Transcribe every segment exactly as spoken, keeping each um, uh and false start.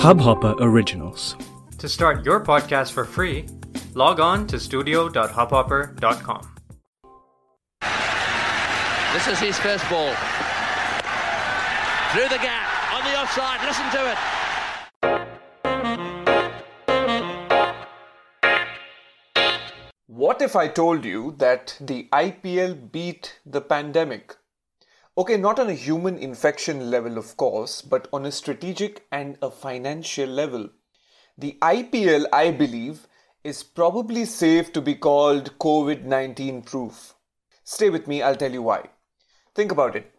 Hubhopper Originals. To start your podcast for free, log on to studio dot hubhopper dot com. This is his first ball. Through the gap, on the offside, listen to it. What if I told you that the I P L beat the pandemic? Okay, not on a human infection level, of course, but on a strategic and a financial level. The I P L, I believe, is probably safe to be called covid nineteen proof. Stay with me, I'll tell you why. Think about it.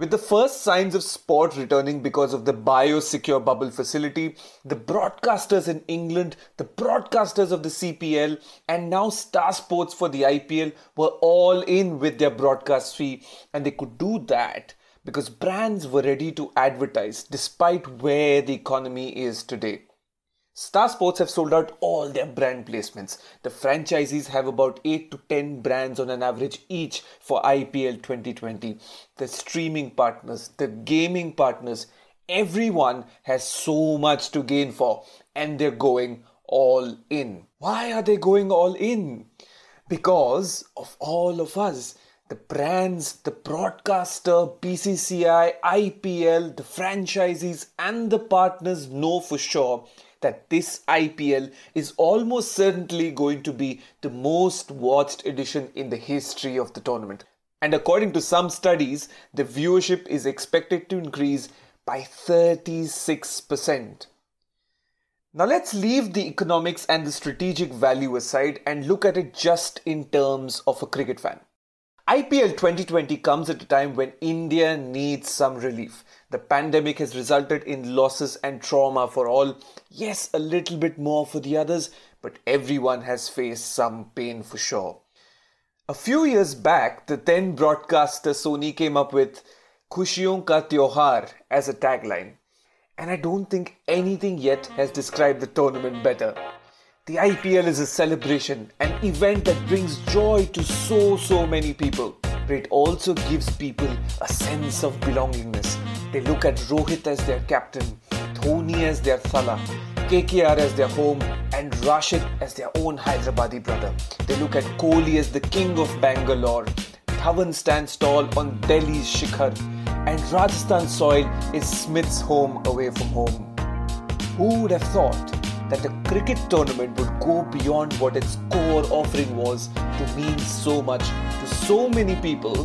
With the first signs of sport returning because of the biosecure bubble facility, the broadcasters in England, the broadcasters of the C P L, and now Star Sports for the I P L were all in with their broadcast fee, and they could do that because brands were ready to advertise despite where the economy is today. Star Sports have sold out all their brand placements. The franchisees have about eight to ten brands on an average each for I P L twenty twenty. The streaming partners, the gaming partners, everyone has so much to gain for, and they're going all in. Why are they going all in? Because of all of us. The brands, the broadcaster, B C C I, I P L, the franchisees and the partners know for sure that this I P L is almost certainly going to be the most watched edition in the history of the tournament. And according to some studies, the viewership is expected to increase by thirty-six percent. Now let's leave the economics and the strategic value aside and look at it just in terms of a cricket fan. I P L twenty twenty comes at a time when India needs some relief. The pandemic has resulted in losses and trauma for all. Yes, a little bit more for the others, but everyone has faced some pain for sure. A few years back, the then broadcaster Sony came up with "Khushiyon ka Tyohar" as a tagline. And I don't think anything yet has described the tournament better. The I P L is a celebration, an event that brings joy to so, so many people. But it also gives people a sense of belongingness. They look at Rohit as their captain, Dhoni as their Thala, K K R as their home, and Rashid as their own Hyderabadi brother. They look at Kohli as the king of Bangalore. Dhawan stands tall on Delhi's Shikhar. And Rajasthan soil is Smith's home away from home. Who would have thought that the cricket tournament would go beyond what its core offering was to mean so much to so many people,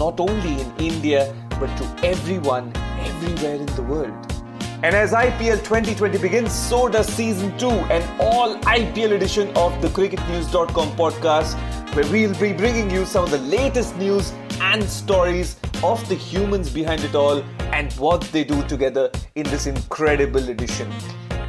not only in India, but to everyone, everywhere in the world. And as I P L twenty twenty begins, so does Season two, an all-I P L edition of the cricket news dot com podcast, where we'll be bringing you some of the latest news and stories of the humans behind it all and what they do together in this incredible edition.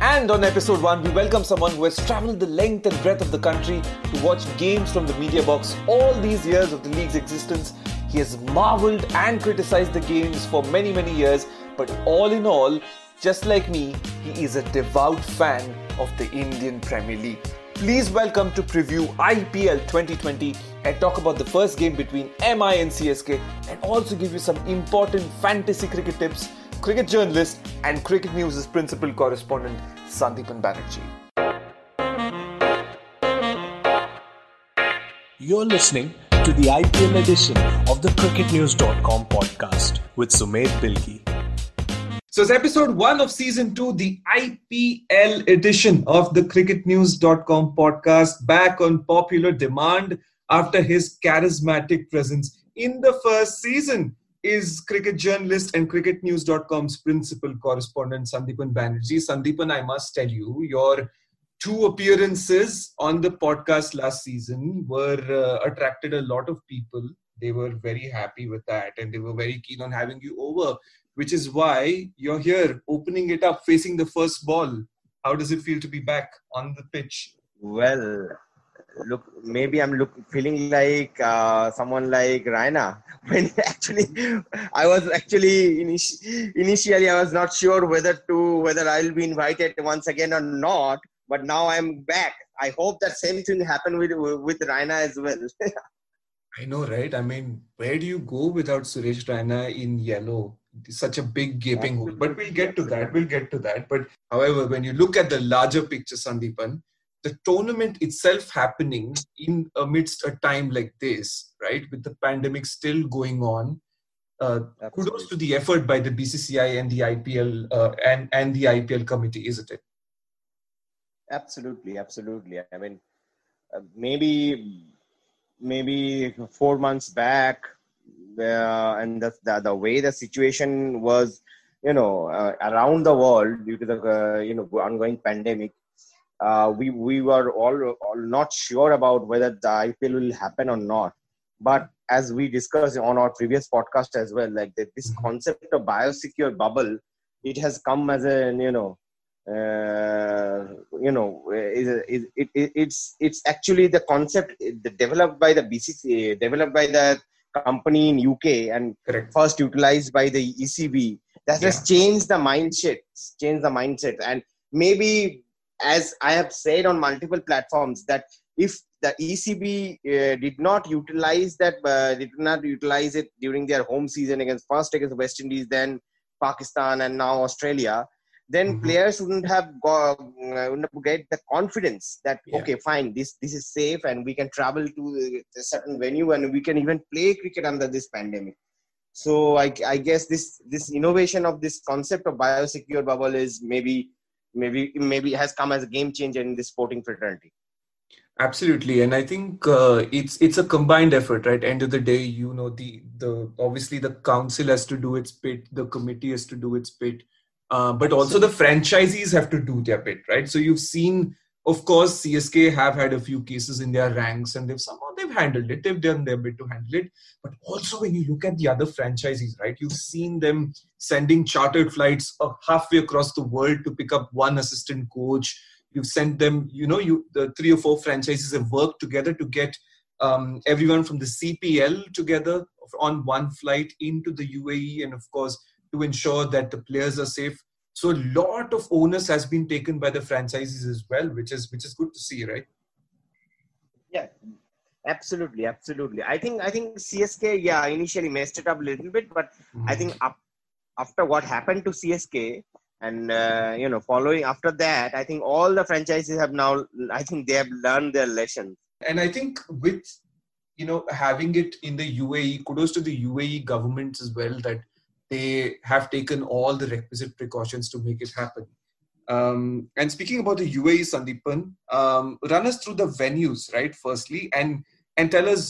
And on episode one, we welcome someone who has travelled the length and breadth of the country to watch games from the media box all these years of the league's existence. He has marvelled and criticised the games for many, many years. But all in all, just like me, he is a devout fan of the Indian Premier League. Please welcome to preview I P L twenty twenty and talk about the first game between M I and C S K, and also give you some important fantasy cricket tips, cricket journalist and Cricket News' principal correspondent Sandipan Banerjee. You're listening to the I P L edition of the cricket news dot com podcast with Sumedh Bilki. So it's episode one of season two, the I P L edition of the cricket news dot com podcast, back on popular demand after his charismatic presence in the first season. Is cricket journalist and cricket news dot com's principal correspondent Sandipan Banerjee. Sandipan, I must tell you, your two appearances on the podcast last season were uh, attracted a lot of people. They were very happy with that, and they were very keen on having you over, which is why you're here, opening it up, facing the first ball. How does it feel to be back on the pitch? Well, look, maybe I'm look, feeling like uh, someone like Raina. When actually, I was actually, initi- initially I was not sure whether to, whether I'll be invited once again or not. But now I'm back. I hope that same thing happened with, with Raina as well. I know, right? I mean, where do you go without Suresh Raina in yellow? Such a big gaping hole. But we'll get to that. We'll get to that. But however, when you look at the larger picture, Sandipan, the tournament itself happening in amidst a time like this, right? With the pandemic still going on, uh, kudos to the effort by the B C C I and the I P L uh, and, and the I P L committee, isn't it? Absolutely. Absolutely. I mean, uh, maybe... maybe four months back uh, and the, the the way the situation was, you know, uh, around the world due to the, uh, you know, ongoing pandemic, uh, we, we were all, all not sure about whether the I P L will happen or not. But as we discussed on our previous podcast as well, like that this concept of biosecure bubble, it has come as a, you know, Uh, you know, it, it, it, it, it's it's actually the concept developed by the B C C I, developed by the company in U K and Correct. First utilized by the E C B. That has yeah. changed the mindset, changed the mindset. And maybe, as I have said on multiple platforms, that if the E C B uh, did not utilize that, uh, did not utilize it during their home season against first against West Indies, then Pakistan, and now Australia, then mm-hmm. players wouldn't have got, wouldn't have get the confidence that, yeah. okay, fine, this this is safe and we can travel to a certain venue and we can even play cricket under this pandemic. So I, I guess this this innovation of this concept of biosecure bubble is maybe, maybe, maybe has come as a game changer in the sporting fraternity. Absolutely. And I think uh, it's it's a combined effort, right? End of the day, you know, the the obviously the council has to do its bit, the committee has to do its bit. Uh, but also the franchisees have to do their bit, right? So you've seen, of course, C S K have had a few cases in their ranks and they've somehow they've handled it. They've done their bit to handle it. But also when you look at the other franchisees, right, you've seen them sending chartered flights halfway across the world to pick up one assistant coach. You've sent them, you know, you the three or four franchises have worked together to get um, everyone from the C P L together on one flight into the U A E, and of course, to ensure that the players are safe. So a lot of onus has been taken by the franchises as well, which is which is good to see, right? Yeah, absolutely, absolutely. I think I think C S K, yeah, initially messed it up a little bit, but mm. I think up, after what happened to C S K and uh, you know, following after that, I think all the franchises have now, I think they have learned their lessons. And I think with, you know, having it in the U A E, kudos to the U A E governments as well that they have taken all the requisite precautions to make it happen. Um, and speaking about the U A E, Sandipan, um, run us through the venues, right? Firstly, and and tell us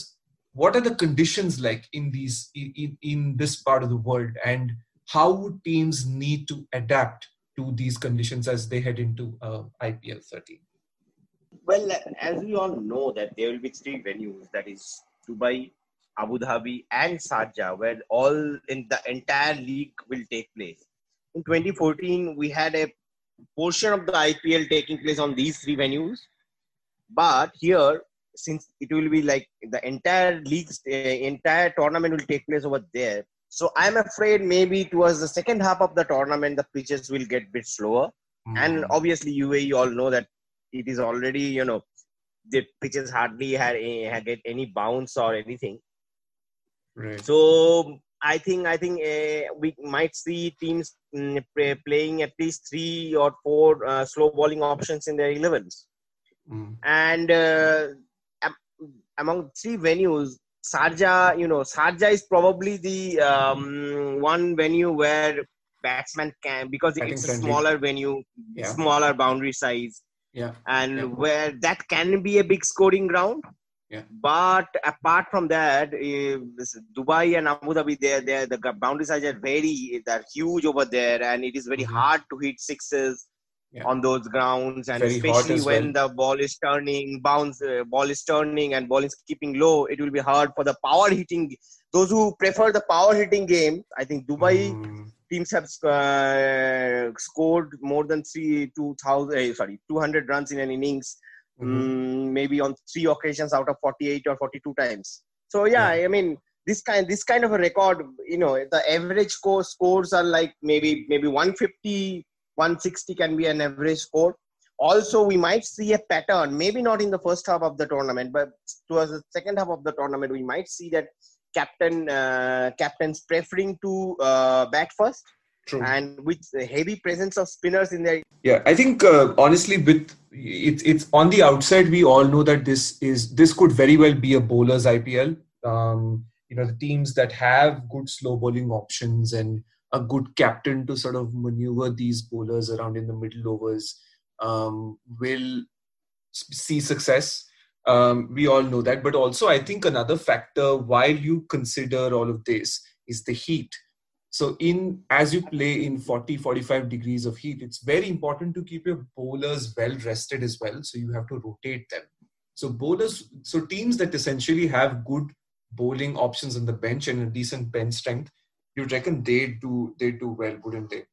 what are the conditions like in these in, in this part of the world, and how would teams need to adapt to these conditions as they head into uh, I P L thirteen? Well, as we all know, that there will be three venues, that is Dubai, Abu Dhabi and Sharjah, where all in the entire league will take place. In twenty fourteen, we had a portion of the I P L taking place on these three venues. But here, since it will be like the entire league's uh, entire tournament will take place over there. So I'm afraid maybe towards the second half of the tournament, the pitches will get a bit slower. Mm. And obviously, U A E all know that it is already, you know, the pitches hardly had, had get any bounce or anything. Right. So I think I think uh, we might see teams mm, play, playing at least three or four uh, slow bowling options in their elevens. Mm. And uh, am, among three venues, Sharjah, you know, Sharjah is probably the um, one venue where batsmen can, because batting it's friendly. A smaller venue, yeah. smaller boundary size, yeah, and yeah. where that can be a big scoring ground. Yeah. But apart from that, uh, Dubai and Abu Dhabi, they're, they're, the boundary size are very, they're huge over there, and it is very mm-hmm. hard to hit sixes yeah. on those grounds, and very especially when well. the ball is turning, bounce, uh, ball is turning, and ball is keeping low, it will be hard for the power hitting. Those who prefer the power hitting game, I think Dubai mm. teams have uh, scored more than three, two thousand, uh, sorry, two hundred runs in an innings. Mm-hmm. Mm, maybe on three occasions out of forty-eight or forty-two times. So yeah, yeah, I mean this kind this kind of a record, you know, the average score scores are like maybe maybe one fifty, one sixty can be an average score. Also, we might see a pattern, maybe not in the first half of the tournament, but towards the second half of the tournament, we might see that captain uh, captains preferring to uh, bat first. True. And with heavy presence of spinners in there. Yeah, I think uh, honestly, with it's it's on the outside, we all know that this is this could very well be a bowler's I P L. Um, you know, the teams that have good slow bowling options and a good captain to sort of maneuver these bowlers around in the middle overs um, will see success. Um, we all know that. But also, I think another factor while you consider all of this is the heat. So in as you play in forty, forty-five degrees of heat, it's very important to keep your bowlers well rested as well. So you have to rotate them. So bowlers, so teams that essentially have good bowling options on the bench and a decent bench strength, you reckon they do they do well, wouldn't they?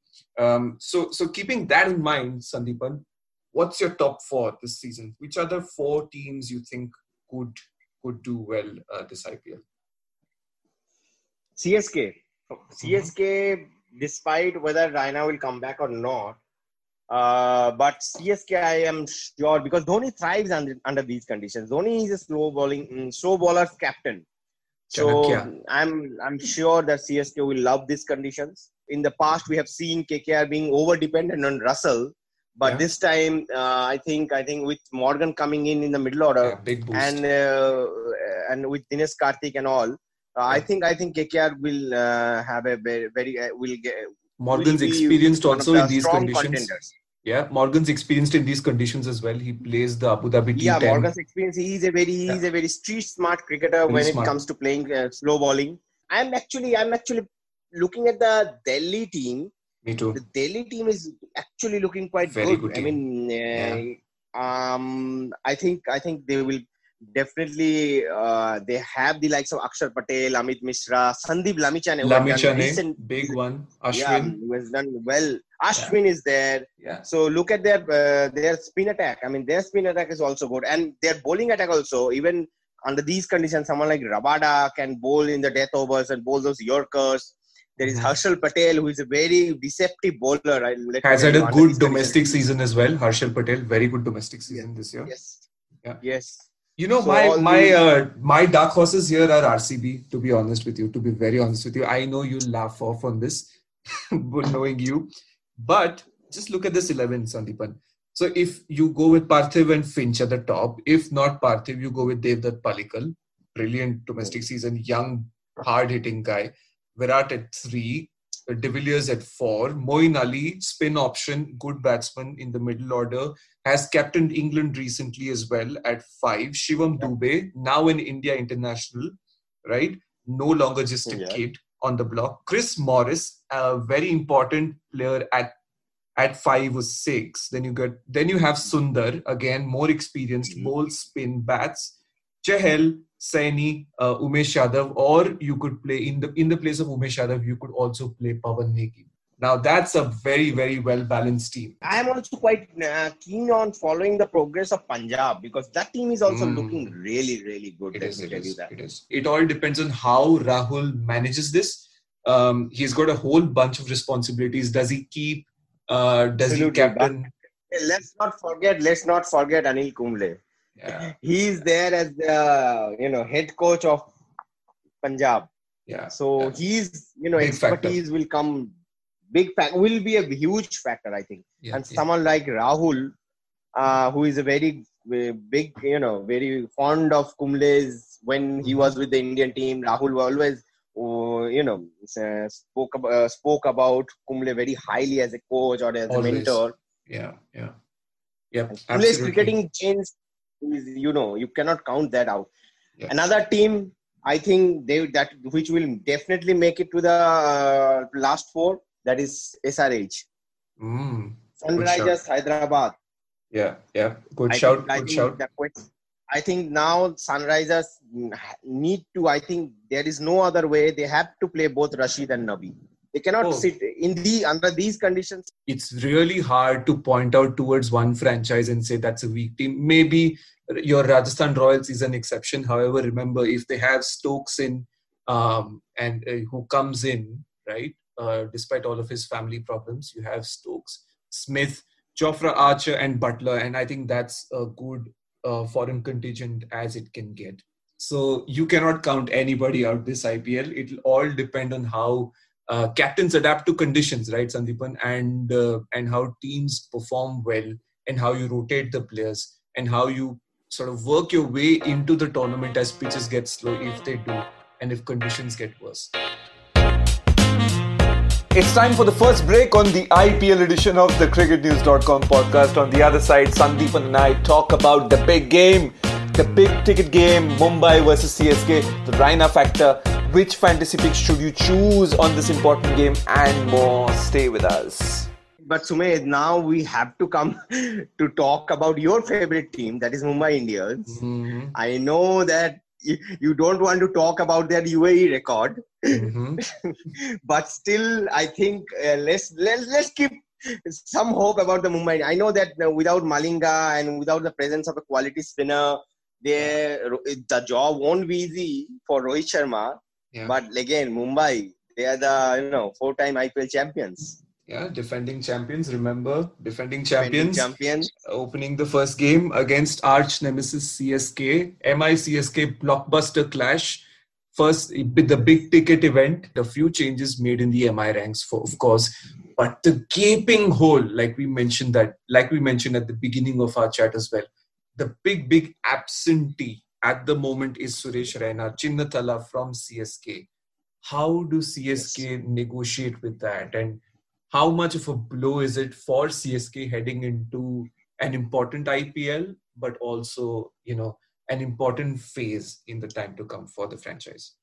Um, so so keeping that in mind, Sandipan, what's your top four this season? Which are the four teams you think could could do well uh, this I P L? C S K. C S K, despite whether Raina will come back or not, uh, but C S K, I am sure, because Dhoni thrives under, under these conditions. Dhoni is a slow bowling, slow bowler's captain. So I'm I'm sure that C S K will love these conditions. In the past, we have seen K K R being over dependent on Russell, but yeah. this time, uh, I think I think with Morgan coming in in the middle order, yeah, big boost. and uh, and with Dinesh Karthik and all. Uh, I think I think K K R will uh, have a very, very uh, will get Morgan's will experienced also the in these conditions. Contenders. Yeah, Morgan's experienced in these conditions as well. He plays the Abu Dhabi team. Yeah, ten. Morgan's experienced. He is a very yeah. he's a very street smart cricketer very when smart. It comes to playing uh, slow bowling. I'm actually I'm actually looking at the Delhi team. Me too. The Delhi team is actually looking quite very good. good I mean, uh, yeah. um, I think I think they will. Definitely, uh, they have the likes of Akshar Patel, Amit Mishra, Sandeep Lamichane. Lamichane, big one. Ashwin. Yeah, who has done well. Ashwin yeah. is there. Yeah. So look at their uh, their spin attack. I mean, their spin attack is also good. And their bowling attack also, even under these conditions, someone like Rabada can bowl in the death overs and bowl those Yorkers. There is Harshal Patel, who is a very deceptive bowler. I, has had a good domestic conditions. season as well. Harshal Patel, very good domestic season yes. this year. Yes. Yeah. Yes. You know, so my my uh, my dark horses here are R C B, to be honest with you, to be very honest with you. I know you'll laugh off on this, knowing you. But just look at this eleven, Sandipan. So if you go with Parthiv and Finch at the top, if not Parthiv, you go with Devdutt Palikkal. Brilliant domestic season, young, hard-hitting guy. Virat at three, De Villiers at four. Moeen Ali, spin option, good batsman in the middle order. Has captained England recently as well at five. Shivam yeah. Dubey, now an India international, right? No longer just a yeah. kid on the block. Chris Morris, a very important player at at five or six. Then you get then you have Sundar, again, more experienced, mm-hmm. bowl, spin, bats. Chahal, Saini, uh, Umesh Yadav, or you could play in the in the place of Umesh Yadav, you could also play Pavan Negi. Now that's a very, very well-balanced team. I am also quite uh, keen on following the progress of Punjab because that team is also mm. looking really, really good. It is, it is, that. it is. It all depends on how Rahul manages this. Um, he's got a whole bunch of responsibilities. Does he keep? Uh, does Absolutely. he captain? But let's not forget. Let's not forget Anil Kumble. Yeah. He is there as the you know head coach of Punjab. Yeah. So yeah. he's you know big expertise factor. will come. Big fact will be a huge factor, I think. Yeah, and yeah. someone like Rahul, uh, who is a very, very big, you know, very fond of Kumble's when he was with the Indian team. Rahul always, uh, you know, uh, spoke about, uh, spoke about Kumble very highly as a coach or as always. a mentor. Yeah, yeah, yeah. Kumble's cricketing change is, you know, you cannot count that out. Yeah. Another team, I think they that which will definitely make it to the uh, last four. That is S R H. Mm, Sunrisers Hyderabad. Yeah, yeah. Good I shout. Think, good shout. I think now Sunrisers need to, I think there is no other way. They have to play both Rashid and Nabi. They cannot oh. sit in the under these conditions. It's really hard to point out towards one franchise and say that's a weak team. Maybe your Rajasthan Royals is an exception. However, remember, if they have Stokes in um, and uh, who comes in, right? Uh, despite all of his family problems, you have Stokes, Smith, Jofra Archer and Butler. And I think that's a good uh, foreign contingent as it can get. So you cannot count anybody out this I P L. It'll all depend on how uh, captains adapt to conditions, right, Sandipan? And, uh, and how teams perform well and how you rotate the players and how you sort of work your way into the tournament as pitches get slow, if they do, and if conditions get worse. It's time for the first break on the I P L edition of the cricket news dot com podcast. On the other side, Sandipan and I talk about the big game, the big ticket game, Mumbai versus C S K, the Raina factor, which fantasy picks should you choose on this important game, and more. Stay with us. But Sumedh, now we have to come to talk about your favorite team, that is Mumbai Indians. Mm-hmm. I know that you don't want to talk about their U A E record, mm-hmm. but still, I think uh, let's, let's let's keep some hope about the Mumbai. I know that uh, without Malinga and without the presence of a quality spinner, they the job won't be easy for Rohit Sharma. Yeah. But again, Mumbai, they are the you know four-time I P L champions. Yeah, defending champions. Remember, defending champions. Defending champions. Opening the first game against arch nemesis C S K. M I C S K blockbuster clash. First, the big ticket event. A few changes made in the M I ranks, for, of course. But the gaping hole, like we mentioned that, like we mentioned at the beginning of our chat as well, the big, big absentee at the moment is Suresh Raina, Chinnathala from C S K. How do C S K yes. negotiate with that? And how much of a blow is it for C S K heading into an important I P L, but also, you know, an important phase in the time to come for the franchise?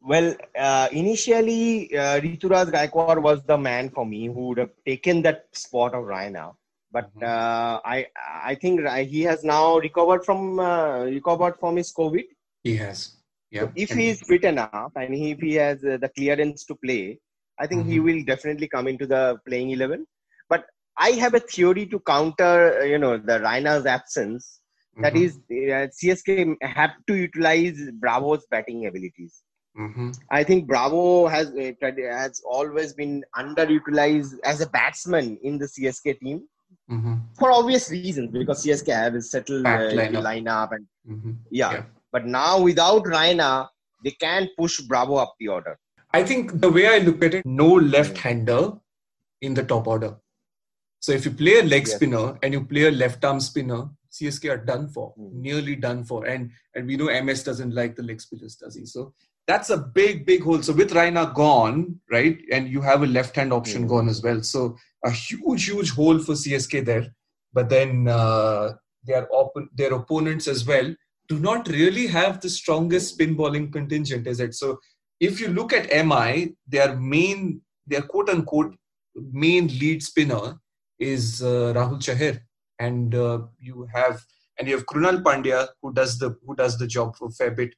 Well, uh, initially, uh, Rituraj Gaikwad was the man for me who would have taken that spot of Raina. But mm-hmm. uh, I I think he has now recovered from uh, recovered from his COVID. He has. Yeah. So if and he is fit enough and he, if he has uh, the clearance to play, I think mm-hmm. he will definitely come into the playing eleven. But I have a theory to counter, you know, the Raina's absence. Mm-hmm. That is, uh, C S K have to utilize Bravo's batting abilities. Mm-hmm. I think Bravo has uh, has always been underutilized as a batsman in the C S K team mm-hmm. for obvious reasons, because C S K have a settled uh, lineup. lineup and mm-hmm. yeah. yeah. But now without Raina, they can push Bravo up the order. I think the way I look at it, no left-hander in the top order. So if you play a leg yes. spinner and you play a left-arm spinner, C S K are done for, mm. nearly done for. And and we know M S doesn't like the leg spinners, does he? So that's a big, big hole. So with Raina gone, right, and you have a left-hand option mm. gone as well. So a huge, huge hole for C S K there. But then uh, their, op- their opponents as well do not really have the strongest spin-balling contingent, is it? So if you look at M I, their main, their quote-unquote main lead spinner is uh, Rahul Chahar, and uh, you have and you have Krunal Pandya who does the who does the job for a fair bit.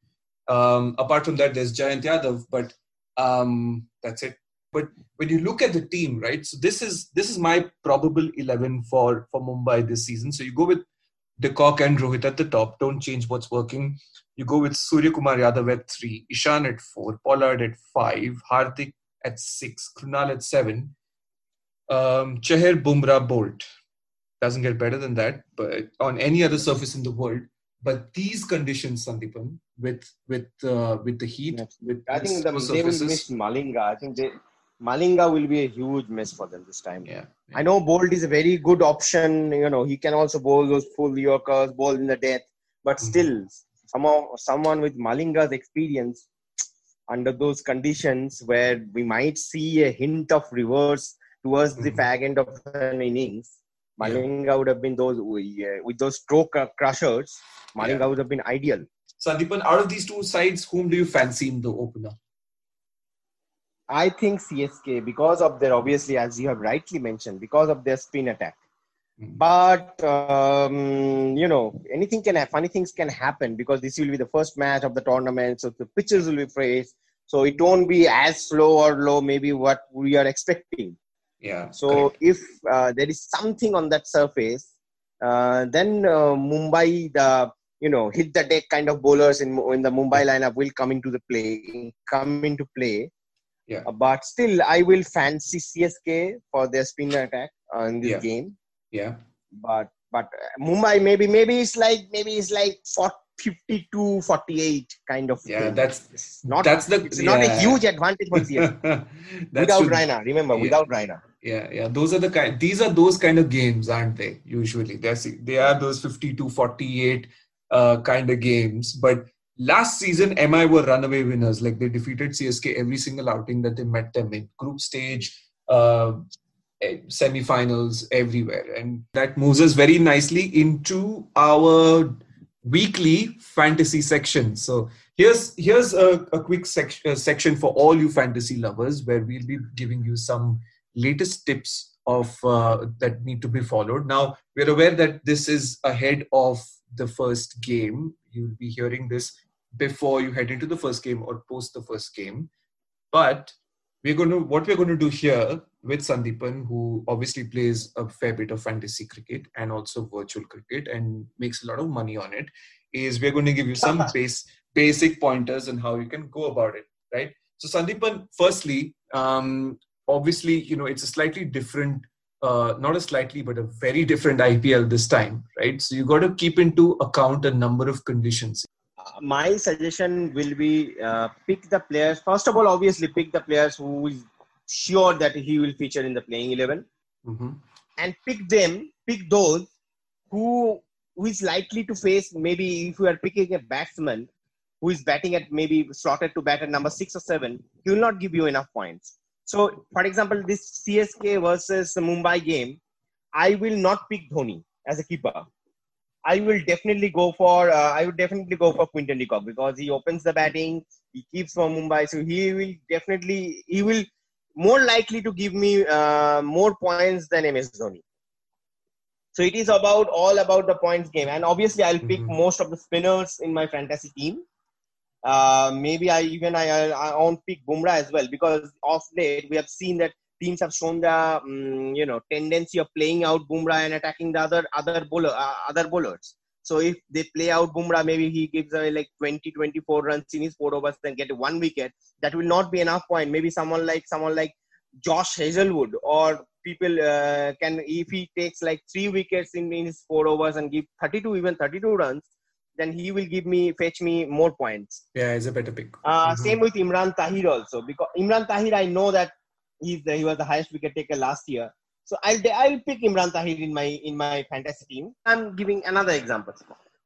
Um, apart from that, there's Jayant Yadav, but um, that's it. But when you look at the team, right? So this is this is my probable eleven for for Mumbai this season. So you go with De Kock and Rohit at the top. Don't change what's working. You go with Surya Kumar Yadav at three, Ishan at four, Pollard at five, Hardik at six, Krunal at seven, um, Chahar, Bumrah, Bolt. Doesn't get better than that, but on any other surface in the world. But these conditions, Sandipan, with with uh, with the heat, yes. with I think the, they will miss Malinga. I think they, Malinga will be a huge miss for them this time. Yeah, yeah. I know Bolt is a very good option. You know, he can also bowl those full Yorkers, bowl in the death, but mm-hmm. still. Somehow, someone with Malinga's experience under those conditions where we might see a hint of reverse towards mm-hmm. the fag end of an innings, Malinga yeah. would have been those with those stroke crushers. Malinga yeah. would have been ideal. Sandipan, out of these two sides, whom do you fancy in the opener? I think C S K, because of their obviously, as you have rightly mentioned, because of their spin attack. But, um, you know, anything can happen, funny things can happen because this will be the first match of the tournament. So the pitches will be fresh. So it won't be as slow or low, maybe what we are expecting. Yeah. So correct. if uh, there is something on that surface, uh, then uh, Mumbai, the, you know, hit the deck kind of bowlers in, in the Mumbai lineup will come into the play, come into play. Yeah. Uh, but still, I will fancy C S K for their spin attack uh, in this yeah. game. Yeah. But but Mumbai maybe maybe it's like maybe it's like fifty-two forty-eight kind of. Yeah, thing. that's it's not that's the it's yeah. not a huge advantage for C S K. Without Raina, remember yeah. without Raina. Yeah, yeah. Those are the kind. These are those kind of games, aren't they? Usually, they're they are those fifty-two forty-eight uh, kind of games. But last season, M I were runaway winners. Like they defeated C S K every single outing that they met them in, group stage, uh, semi-finals, everywhere, and that moves us very nicely into our weekly fantasy section. So here's here's a, a quick sec- a section for all you fantasy lovers, where we'll be giving you some latest tips of uh, that need to be followed. Now, we're aware that this is ahead of the first game. You'll be hearing this before you head into the first game or post the first game. But we're going to what we're going to do here with Sandipan, who obviously plays a fair bit of fantasy cricket and also virtual cricket and makes a lot of money on it, is we're going to give you some base, basic pointers on how you can go about it, right? So Sandipan, firstly, um, obviously, you know, it's a slightly different, uh, not a slightly, but a very different I P L this time, right? So you got to keep into account a number of conditions. Uh, my suggestion will be uh, pick the players. First of all, obviously pick the players who is sure that he will feature in the playing eleven, mm-hmm. and pick them, pick those who, who is likely to face, maybe if you are picking a batsman who is batting at maybe slotted to bat at number six or seven, he will not give you enough points. So, for example, this C S K versus the Mumbai game, I will not pick Dhoni as a keeper. I will definitely go for uh, I would definitely go for Quinton de Kock because he opens the batting, he keeps for Mumbai, so he will definitely he will more likely to give me uh, more points than M S Dhoni. So it is about all about the points game, and obviously I'll pick mm-hmm. most of the spinners in my fantasy team. Uh, maybe I even I I own pick Bumrah as well, because of late we have seen that teams have shown the um, you know tendency of playing out Bumrah and attacking the other other bowler uh, other bowlers. So if they play out Bumrah, maybe he gives away like twenty, twenty-four runs in his four overs and get one wicket. That will not be enough point. Maybe someone like someone like Josh Hazlewood or people uh, can, if he takes like three wickets in, in his four overs and give thirty-two even thirty-two runs, then he will give me, fetch me more points. Yeah, he's a better pick. Uh, mm-hmm. Same with Imran Tahir also, because Imran Tahir, I know that he's the, he was the highest wicket taker last year. So I'll, I'll pick Imran Tahir in my in my fantasy team. I'm giving another example.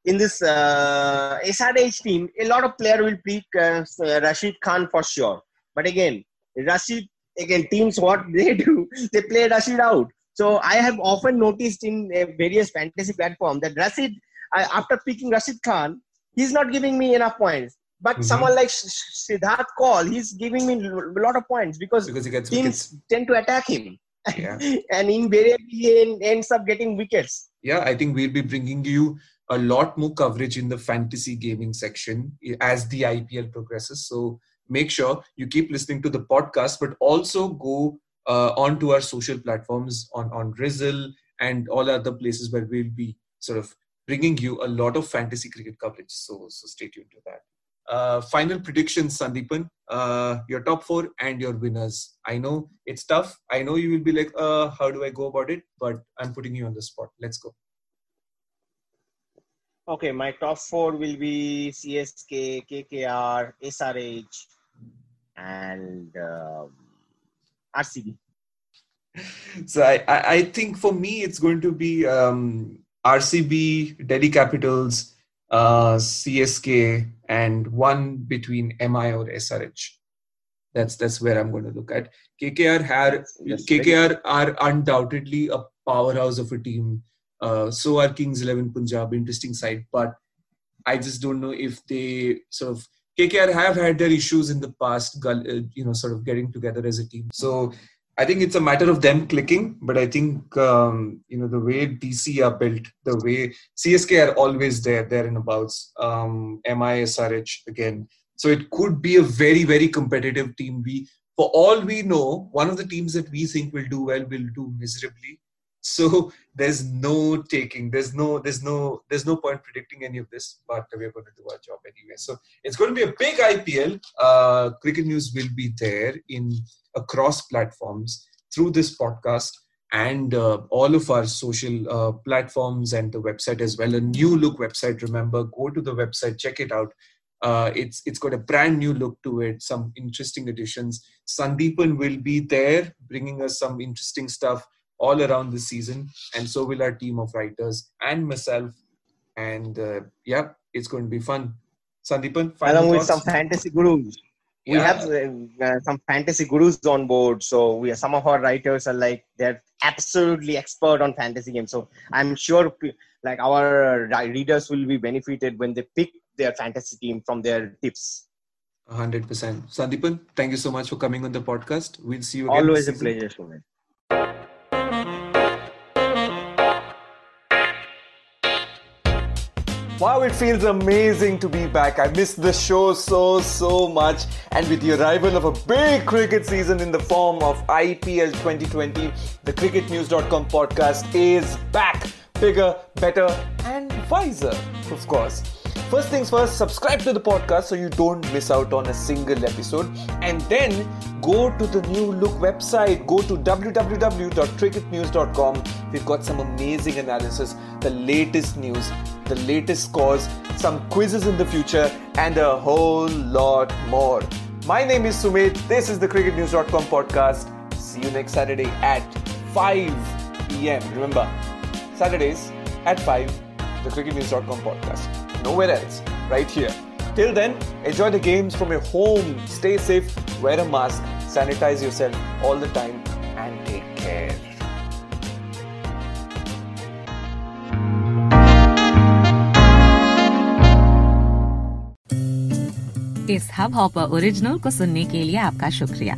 In this uh, S R H team, a lot of players will pick uh, Rashid Khan for sure. But again, Rashid, again, teams, what they do, they play Rashid out. So I have often noticed in uh, various fantasy platforms that Rashid, I, after picking Rashid Khan, he's not giving me enough points. But mm-hmm. someone like Siddharth Kaul, he's giving me a lot of points because, because he gets teams wickets. Tend to attack him. Yeah. And invariably he ends up getting wickets. Yeah, I think we'll be bringing you a lot more coverage in the fantasy gaming section as the I P L progresses. So make sure you keep listening to the podcast, but also go uh, onto our social platforms on, on Rizzle and all other places where we'll be sort of bringing you a lot of fantasy cricket coverage. So, so stay tuned to that. Uh, final predictions, Sandipan, uh, your top four and your winners. I know it's tough. I know you will be like, uh, how do I go about it? But I'm putting you on the spot. Let's go. Okay, my top four will be C S K, K K R, S R H, and uh, R C B. So I, I, I think for me, it's going to be um, R C B, Delhi Capitals, Uh, C S K, and one between M I or S R H. That's that's where I'm going to look at. K K R had yes, K K R are undoubtedly a powerhouse of a team. Uh, so are Kings eleven Punjab, interesting side, but I just don't know if they sort of K K R have had their issues in the past, you know, sort of getting together as a team. So I think it's a matter of them clicking, but I think, um, you know, the way D C are built, the way C S K are always there, there and abouts, um, M I, S R H again. So it could be a very, very competitive team. We, for all we know, one of the teams that we think will do well will do miserably. So there's no taking, there's no, there's no, there's no point predicting any of this, but we're going to do our job anyway. So it's going to be a big I P L. Uh, Cricket News will be there in across platforms through this podcast. and uh, all of our social uh, platforms and the website as well. A new look website, remember, go to the website, check it out. Uh, it's it's got a brand new look to it, some interesting additions. Sandipan will be there bringing us some interesting stuff all around the season, and so will our team of writers and myself. And uh, yeah, it's going to be fun. Sandipan, final along thoughts? With some fantasy gurus. Yeah. We have uh, some fantasy gurus on board. So we are, some of our writers are like, they're absolutely expert on fantasy games. So I'm sure like our readers will be benefited when they pick their fantasy team from their tips. one hundred percent. Sandipan, thank you so much for coming on the podcast. We'll see you again. Always a pleasure, Sumedh. Wow, it feels amazing to be back. I missed the show so, so much. And with the arrival of a big cricket season in the form of I P L twenty twenty, the cricket news dot com podcast is back. Bigger, better and wiser, of course. First things first, subscribe to the podcast so you don't miss out on a single episode. And then go to the new look website. Go to w w w dot cricket news dot com. We've got some amazing analysis, the latest news, the latest scores, some quizzes in the future, and a whole lot more. My name is Sumedh. This is the cricket news dot com podcast. See you next Saturday at five p.m. Remember, Saturdays at five, the cricket news dot com podcast. Nowhere else, right here. Till then, enjoy the games from your home. Stay safe, wear a mask, sanitize yourself all the time, and take care. इस Hubhopper original को सुनने के लिए आपका शुक्रिया.